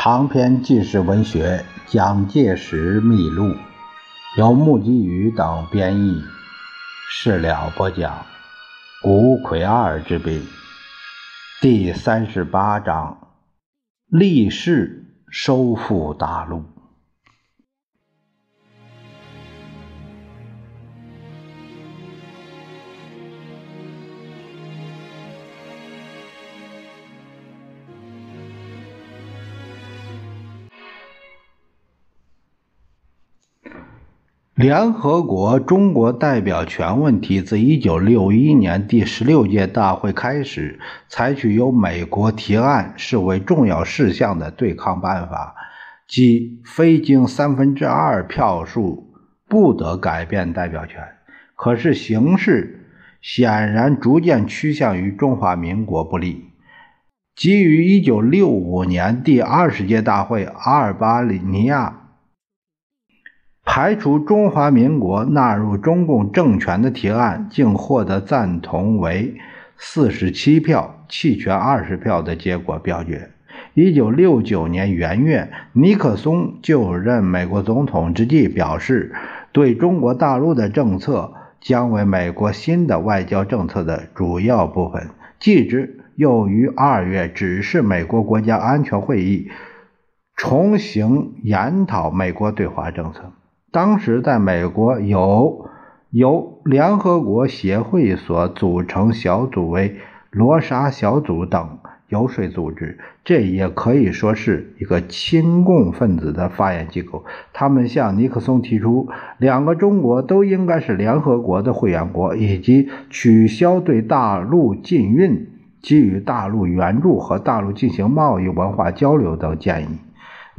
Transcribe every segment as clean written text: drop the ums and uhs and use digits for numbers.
长篇纪实文学《蒋介石秘录》由穆基宇等编译，事了播讲，古奎二之笔。第38章，力士收复大陆。联合国中国代表权问题自1961年第16届大会开始，采取由美国提案视为重要事项的对抗办法，即非经2/3票数不得改变代表权。可是形势显然逐渐趋向于中华民国不利。基于1965年第20届大会，阿尔巴尼亚排除中华民国纳入中共政权的提案，竟获得赞同为47票，弃权20票的结果表决。1969年元月，尼克松就任美国总统之际表示，对中国大陆的政策将为美国新的外交政策的主要部分。继之，又于2月指示美国国家安全会议重行研讨美国对华政策。当时在美国有由联合国协会所组成小组为罗莎小组等游说组织，这也可以说是一个亲共分子的发言机构。他们向尼克松提出，两个中国都应该是联合国的会员国，以及取消对大陆禁运、给予大陆援助和大陆进行贸易文化交流等建议。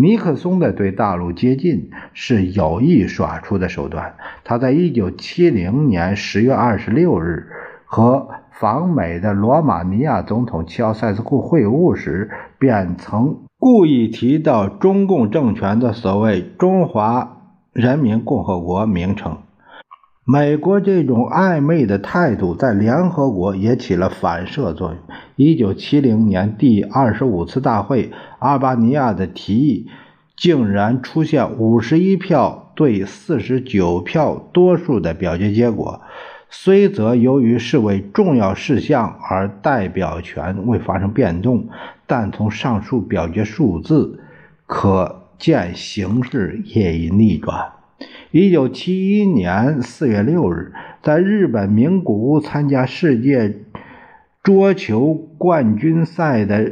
尼克松的对大陆接近是有意耍出的手段，他在1970年10月26日和访美的罗马尼亚总统齐奥塞斯库会晤时，便曾故意提到中共政权的所谓中华人民共和国名称。美国这种暧昧的态度在联合国也起了反射作用。1970年第25次大会，阿尔巴尼亚的提议竟然出现51票对49票多数的表决结果，虽则由于视为重要事项而代表权未发生变动，但从上述表决数字可见形势业已逆转。1971年4月6日，在日本名古屋参加世界桌球冠军赛的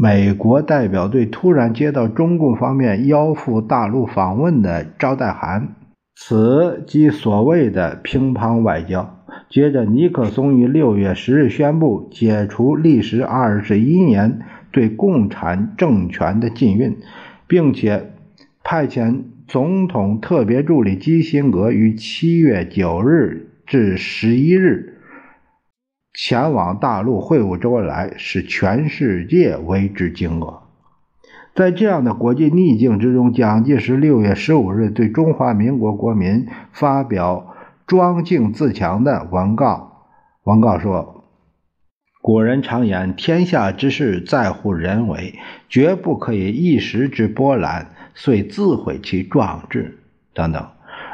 美国代表队突然接到中共方面邀赴大陆访问的招待函，此即所谓的乒乓外交。接着尼克松于6月10日宣布解除历时21年对共产政权的禁运，并且派遣总统特别助理基辛格于7月9日至11日前往大陆会晤周恩来，使全世界为之惊愕。在这样的国际逆境之中，蒋介石6月15日对中华民国国民发表庄敬自强的文告说，古人常言，天下之事在乎人为，绝不可以一时之波澜，遂自毁其壮志等等。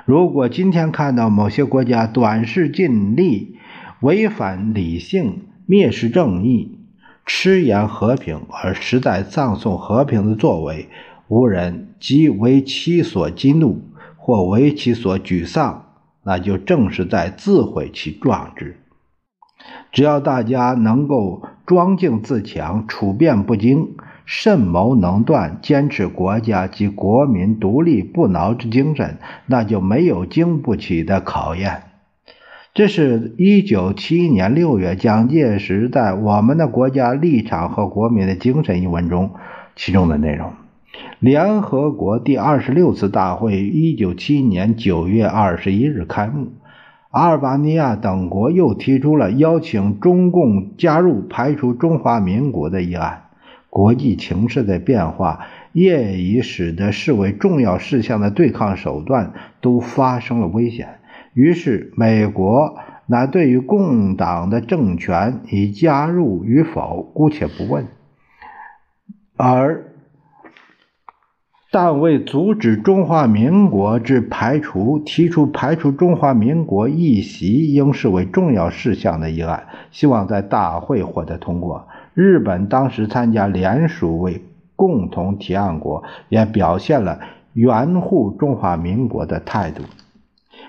如果今天看到某些国家短视近利，违反理性，蔑视正义，痴言和平，而实在葬送和平的作为，无人即为其所激怒，或为其所沮丧，那就正是在自毁其壮志。只要大家能够庄敬自强，处变不惊，慎谋能断，坚持国家及国民独立不挠之精神，那就没有经不起的考验。这是1971年6月蒋介石在《我们的国家立场和国民的精神》一文中其中的内容。联合国第26次大会1971年9月21日开幕，阿尔巴尼亚等国又提出了邀请中共加入排除中华民国的议案。国际情势的变化业已使得视为重要事项的对抗手段都发生了危险，于是美国乃对于共党的政权已加入与否姑且不问，而但为阻止中华民国之排除，提出排除中华民国议席应视为重要事项的议案，希望在大会获得通过。日本当时参加联署为共同提案国，也表现了援护中华民国的态度。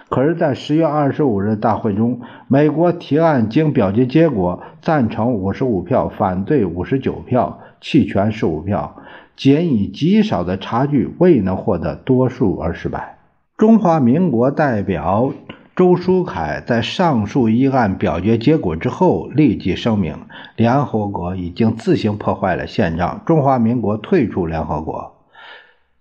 可是在10月25日大会中，美国提案经表决结果，赞成55票，反对59票，弃权15票，仅以极少的差距未能获得多数而失败。中华民国代表周书凯在上述议案表决结果之后立即声明，联合国已经自行破坏了宪章，中华民国退出联合国，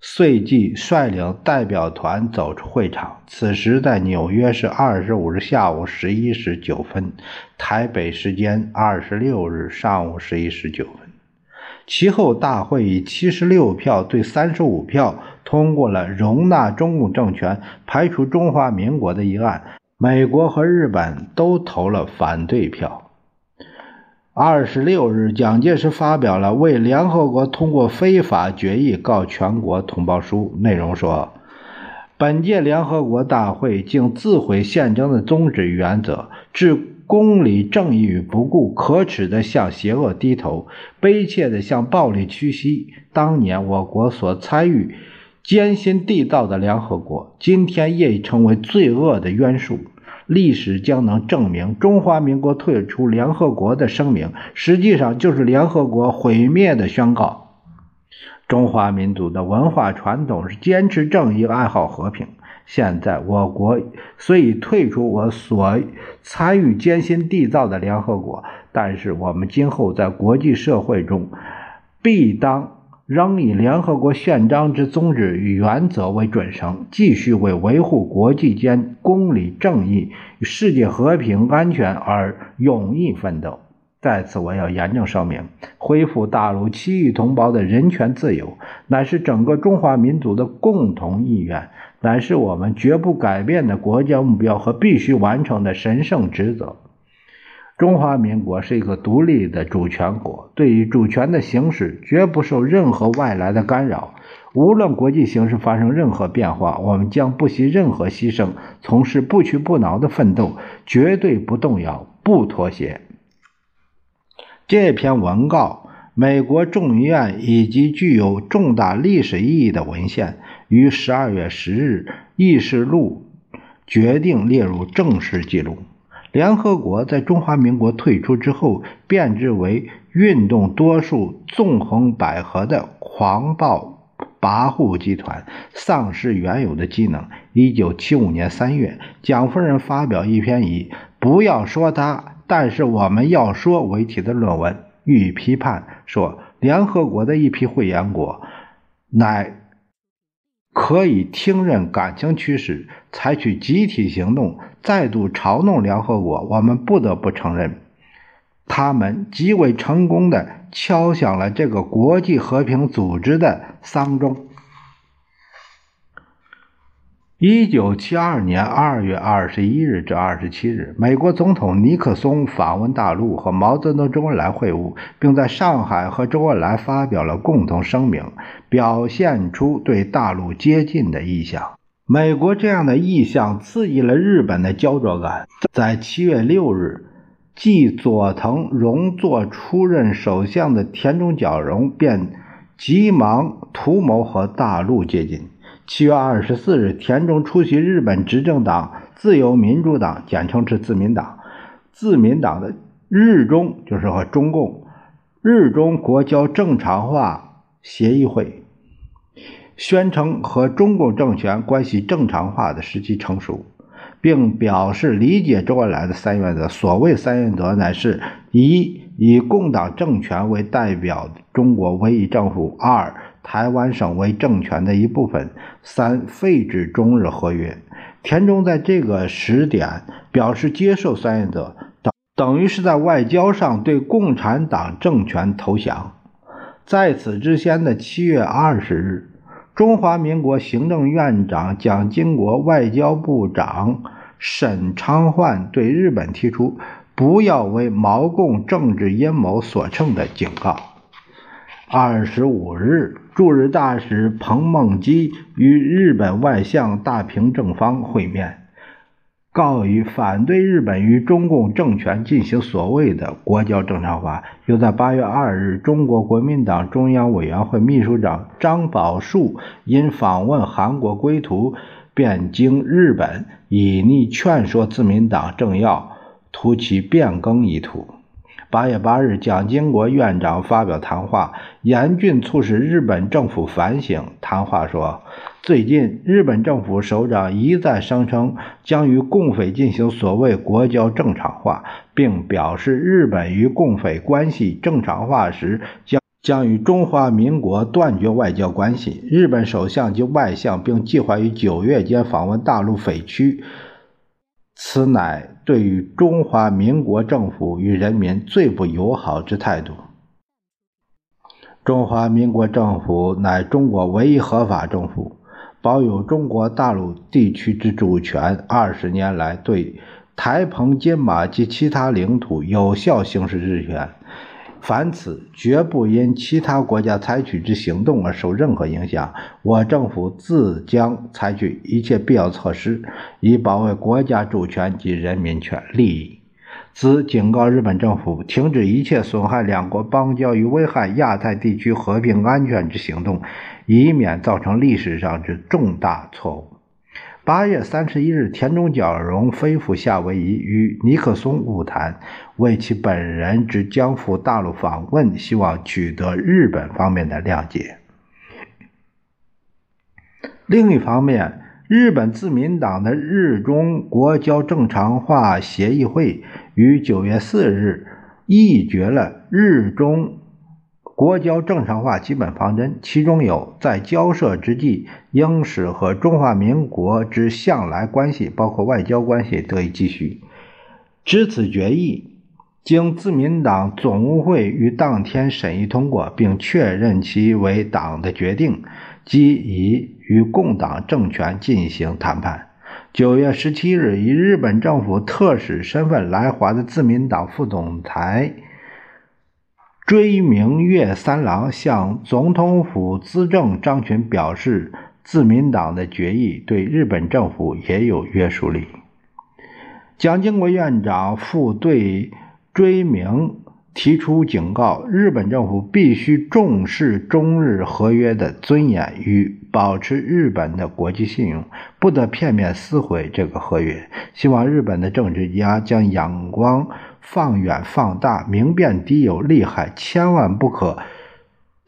随即率领代表团走出会场。此时在纽约是25日下午11时9分，台北时间26日上午11时9分。其后大会以76票对35票通过了容纳中共政权排除中华民国的议案，美国和日本都投了反对票。26日，蒋介石发表了为联合国通过非法决议告全国同胞书，内容说，本届联合国大会竟自毁宪章的宗旨与原则，置公理正义于不顾，可耻地向邪恶低头，悲切地向暴力屈膝。当年我国所参与艰辛地道的联合国，今天业已成为罪恶的冤属。历史将能证明，中华民国退出联合国的声明实际上就是联合国毁灭的宣告。中华民族的文化传统是坚持正义，爱好和平。现在我国虽已退出我所参与艰辛缔造的联合国，但是我们今后在国际社会中必当仍以联合国宪章之宗旨与原则为准绳，继续为维护国际间公理正义与世界和平安全而勇毅奋斗。在此我要严正声明，恢复大陆7亿同胞的人权自由，乃是整个中华民族的共同意愿，乃是我们绝不改变的国家目标和必须完成的神圣职责。中华民国是一个独立的主权国，对于主权的行使绝不受任何外来的干扰。无论国际形势发生任何变化，我们将不惜任何牺牲，从事不屈不挠的奋斗，绝对不动摇，不妥协。这篇文告，美国众议院以及具有重大历史意义的文献，于12月10日议事录决定列入正式记录。联合国在中华民国退出之后，变质为运动多数、纵横捭阖的狂暴跋扈集团，丧失原有的机能。1975年3月，蒋夫人发表一篇以“不要说他，但是我们要说”为题的论文，予以批判，说联合国的一批会员国乃可以听任感情驱使，采取集体行动，再度嘲弄联合国。我们不得不承认，他们极为成功地敲响了这个国际和平组织的丧钟。1972年2月21日至27日，美国总统尼克松访问大陆，和毛泽东、周恩来会晤，并在上海和周恩来发表了共同声明，表现出对大陆接近的意向。美国这样的意向刺激了日本的焦灼感。在7月6日，继佐藤荣作出任首相的田中角荣便急忙图谋和大陆接近。7月24日，田中出席日本执政党自由民主党，简称是自民党的日中，就是和中共日中国交正常化协议会，宣称和中共政权关系正常化的时期成熟，并表示理解周恩来的三原则。所谓三原则，乃是以共党政权为代表中国唯一政府；2、台湾省为政权的一部分；3、废止中日合约。田中在这个时点表示接受三原则，等于是在外交上对共产党政权投降。在此之前的7月20日，中华民国行政院长蒋经国、外交部长沈昌焕对日本提出不要为毛共政治阴谋所乘的警告。25日，驻日大使彭孟基与日本外相大平正方会面，告以反对日本与中共政权进行所谓的国交正常化。又在8月2日，中国国民党中央委员会秘书长张宝树因访问韩国归途，便经日本以逆劝说自民党政要图其变更意图。8月8日，蒋经国院长发表谈话，严峻促使日本政府反省。谈话说，最近日本政府首长一再声称将与共匪进行所谓国交正常化，并表示日本与共匪关系正常化时将与中华民国断绝外交关系。日本首相及外相并计划于9月间访问大陆匪区，此乃对于中华民国政府与人民最不友好之态度。中华民国政府乃中国唯一合法政府，保有中国大陆地区之主权，20年来对台澎金马及其他领土有效行使之权，凡此绝不因其他国家采取之行动而受任何影响。我政府自将采取一切必要措施，以保卫国家主权及人民权利益。兹警告日本政府，停止一切损害两国邦交与危害亚太地区和平安全之行动，以免造成历史上之重大错误。8月31日，田中角荣飞赴夏威夷与尼克松晤谈，为其本人之将赴大陆访问，希望取得日本方面的谅解。另一方面，日本自民党的日中国交正常化协议会于9月4日议决了日中国交正常化基本方针，其中有在交涉之际应使和中华民国之向来关系，包括外交关系得以继续。知此决议经自民党总务会于当天审议通过，并确认其为党的决定，即以与共党政权进行谈判。9月17日，以日本政府特使身份来华的自民党副总裁追名月三郎向总统府资政张群表示，自民党的决议对日本政府也有约束力。蒋经国院长复对追名提出警告，日本政府必须重视中日合约的尊严与保持日本的国际信用，不得片面撕毁这个合约。希望日本的政治家将仰光放远放大，明辨敌友厉害，千万不可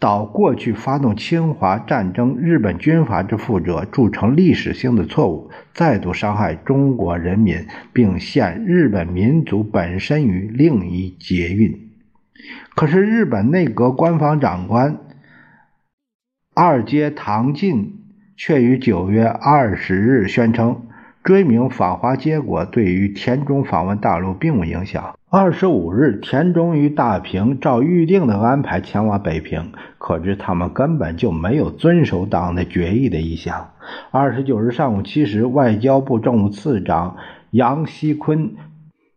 蹈过去发动侵华战争日本军阀之覆辙，铸成历史性的错误，再度伤害中国人民，并陷日本民族本身于另一劫运。可是日本内阁官方长官二阶堂进却于9月20日宣称，追名访华结果对于田中访问大陆并无影响。25日，田中与大平照预定的安排前往北平，可知他们根本就没有遵守党的决议的意向。29日上午7时，外交部政务次长杨锡坤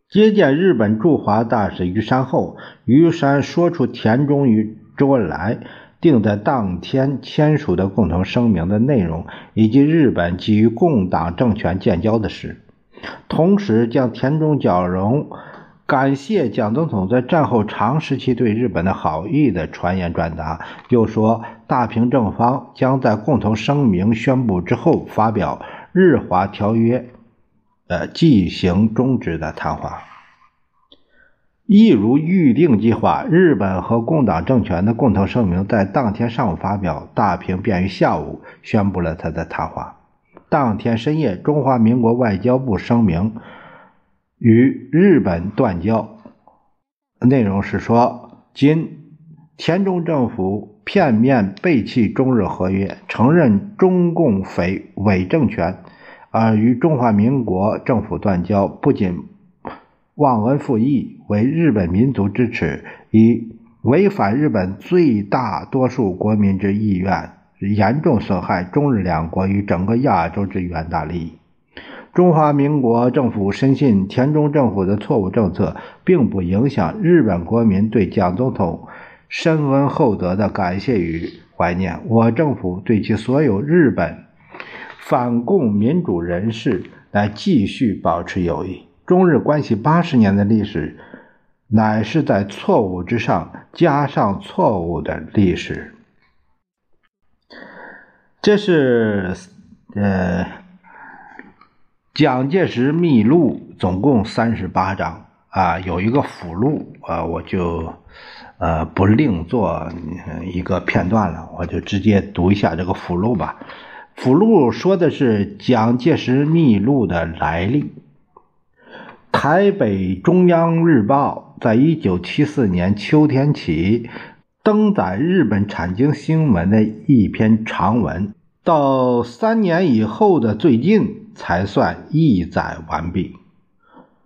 接见日本驻华大使于山后，于山说出田中与周恩来定在当天签署的共同声明的内容，以及日本给予共党政权建交的事，同时将田中角荣感谢蒋总统在战后长时期对日本的好意的传言转达。又说，大平正方将在共同声明宣布之后发表日华条约进行终止的谈话。一如预定计划，日本和共党政权的共同声明在当天上午发表，大平便于下午宣布了他的谈话。当天深夜，中华民国外交部声明与日本断交，内容是说，今田中政府片面背弃中日合约，承认中共匪伪政权，而与中华民国政府断交，不仅忘恩负义，为日本民族之耻，以违反日本最大多数国民之意愿，严重损害中日两国与整个亚洲之远大利益。中华民国政府深信田中政府的错误政策并不影响日本国民对蒋总统深温厚德的感谢与怀念。我政府对其所有日本反共民主人士来继续保持友谊。中日关系80年的历史，乃是在错误之上加上错误的历史。这是蒋介石秘录，总共38章啊，有一个附录啊，我就不另做一个片段了，我就直接读一下这个附录吧。附录说的是蒋介石秘录的来历。台北中央日报在1974年秋天起登载日本产经新闻的一篇长文，到3年以后的最近才算译载完毕。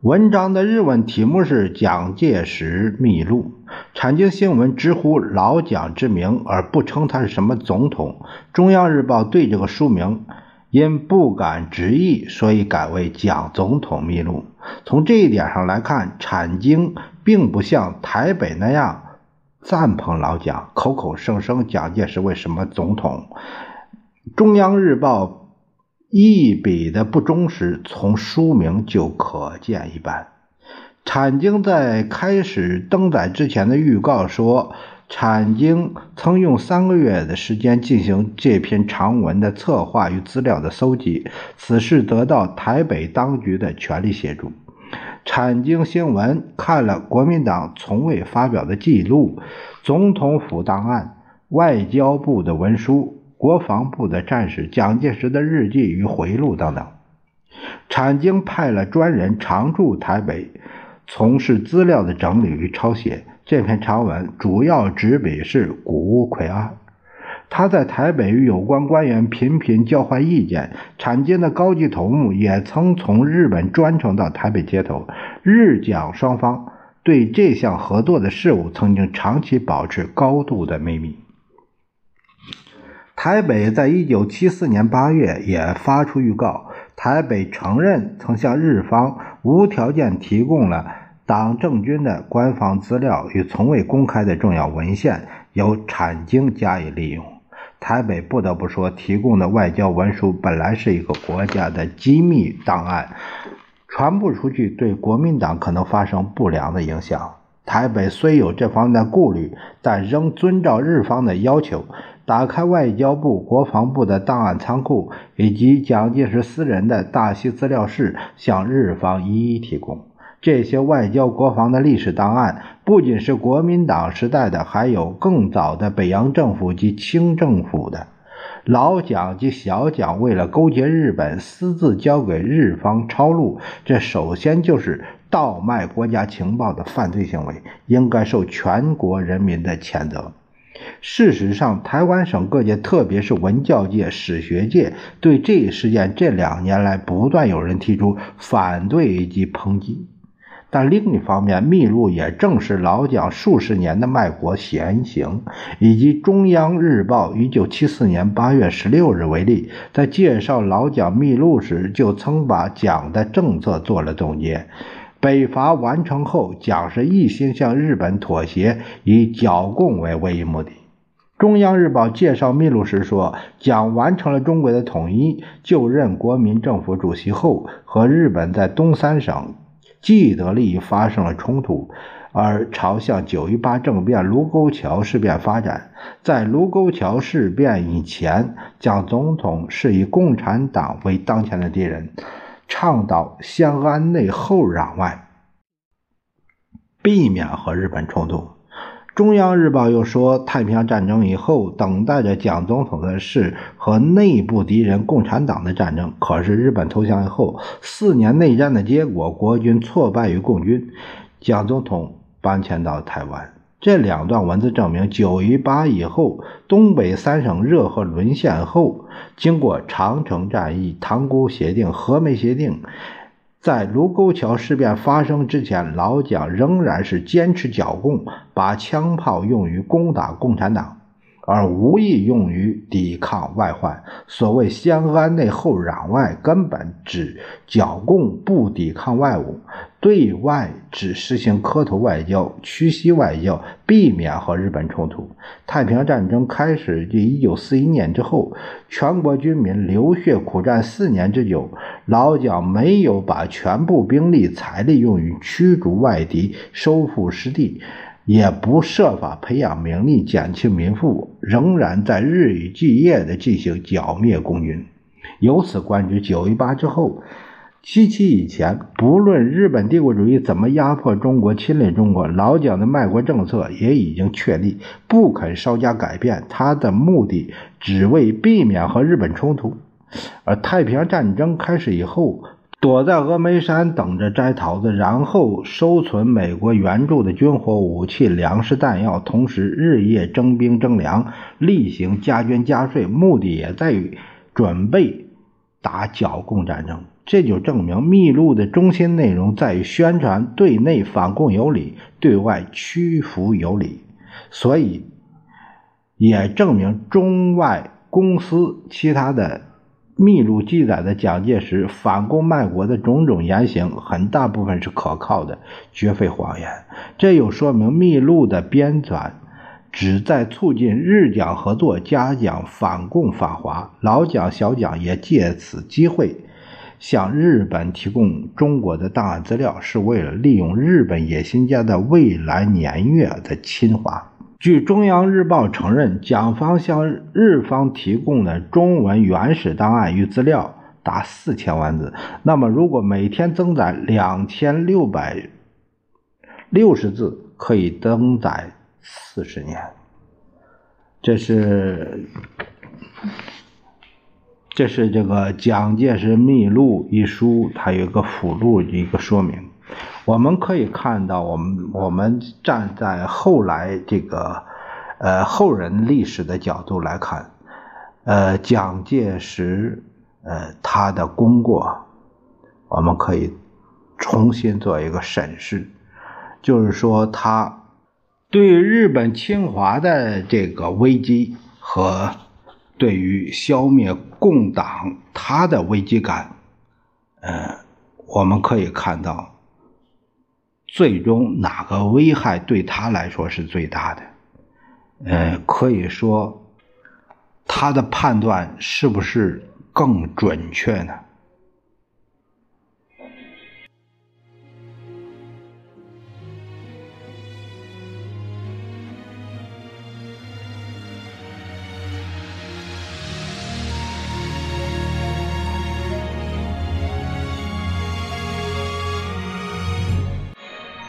文章的日文题目是《蒋介石秘录》。产经新闻直呼老蒋之名而不称他是什么总统，中央日报对这个书名因不敢直译，所以改为《蒋总统秘录》。从这一点上来看，产经并不像台北那样赞捧老蒋，口口声声蒋介石为什么总统。中央日报一笔的不忠实，从书名就可见一斑。产经在开始登载之前的预告说，产经曾用3个月的时间进行这篇长文的策划与资料的搜集，此事得到台北当局的全力协助。产经新闻看了国民党从未发表的记录、总统府档案、外交部的文书、国防部的战史、蒋介石的日记与回忆录等等。产经派了专人常驻台北，从事资料的整理与抄写。这篇长文主要执笔是谷物奎二，他在台北与有关官员频频交换意见。产经的高级头目也曾从日本专程到台北街头。日蒋双方对这项合作的事务曾经长期保持高度的秘密。台北在1974年8月也发出预告，台北承认曾向日方无条件提供了党政军的官方资料与从未公开的重要文献，由产经加以利用。台北不得不说，提供的外交文书本来是一个国家的机密档案，传不出去对国民党可能发生不良的影响。台北虽有这方面的顾虑，但仍遵照日方的要求，打开外交部、国防部的档案仓库以及蒋介石私人的大溪资料室，向日方一一提供。这些外交、国防的历史档案不仅是国民党时代的，还有更早的北洋政府及清政府的。老蒋及小蒋为了勾结日本，私自交给日方抄录，这首先就是倒卖国家情报的犯罪行为，应该受全国人民的谴责。事实上，台湾省各界，特别是文教界、史学界，对这一事件这2年来不断有人提出反对以及抨击。但另一方面，秘录也正是老蒋数十年的卖国言行，以及中央日报1974年8月16日为例，在介绍老蒋秘录时就曾把蒋的政策做了总结。北伐完成后，蒋是一心向日本妥协，以剿共为唯一目的。中央日报介绍秘录时说，蒋完成了中国的统一，就任国民政府主席后，和日本在东三省既得利益发生了冲突，而朝向918政变、卢沟桥事变发展。在卢沟桥事变以前，蒋总统是以共产党为当前的敌人，倡导先安内后攘外，避免和日本冲突。中央日报又说，太平洋战争以后，等待着蒋总统的是和内部敌人共产党的战争。可是日本投降以后，4年内战的结果，国军挫败于共军，蒋总统搬迁到台湾。这2段文字证明，918以后，东北3省热河沦陷后，经过长城战役、塘沽协定、和梅协定，在卢沟桥事变发生之前，老蒋仍然是坚持剿共，把枪炮用于攻打共产党，而无意用于抵抗外患。所谓先安内后攘外，根本指剿共不抵抗外侮，对外只实行磕头外交、屈膝外交，避免和日本冲突。太平洋战争开始于1941年之后，全国军民流血苦战4年之久，老蒋没有把全部兵力财力用于驱逐外敌、收复失地，也不设法培养民力、减轻民负，仍然在日以继夜地进行剿灭共军。由此观之，918之后，77以前，不论日本帝国主义怎么压迫中国、侵略中国，老蒋的卖国政策也已经确立，不肯稍加改变，他的目的只为避免和日本冲突。而太平洋战争开始以后，躲在峨眉山等着摘桃子，然后收存美国援助的军火、武器、粮食、弹药，同时日夜征兵征粮，厉行加捐加税，目的也在于准备打剿共战争。这就证明秘录的中心内容在于宣传对内反共有理，对外屈服有理，所以也证明中外公司其他的秘录记载的蒋介石反共卖国的种种言行，很大部分是可靠的，绝非谎言。这又说明秘录的编纂旨在促进日蒋合作，加强反共反华。老蒋、小蒋也借此机会向日本提供中国的档案资料，是为了利用日本野心家的未来年月的侵华。据中央日报承认，蒋方向日方提供的中文原始档案与资料达4000万字，那么如果每天增载2660字，可以登载40年。这是这个《蒋介石秘录》一书，它有一个附录，一个说明。我们可以看到，我们站在后来这个后人历史的角度来看，蒋介石他的功过，我们可以重新做一个审视，就是说他对日本侵华的这个危机和对于消灭共党他的危机感，我们可以看到最终哪个危害对他来说是最大的。可以说他的判断是不是更准确呢？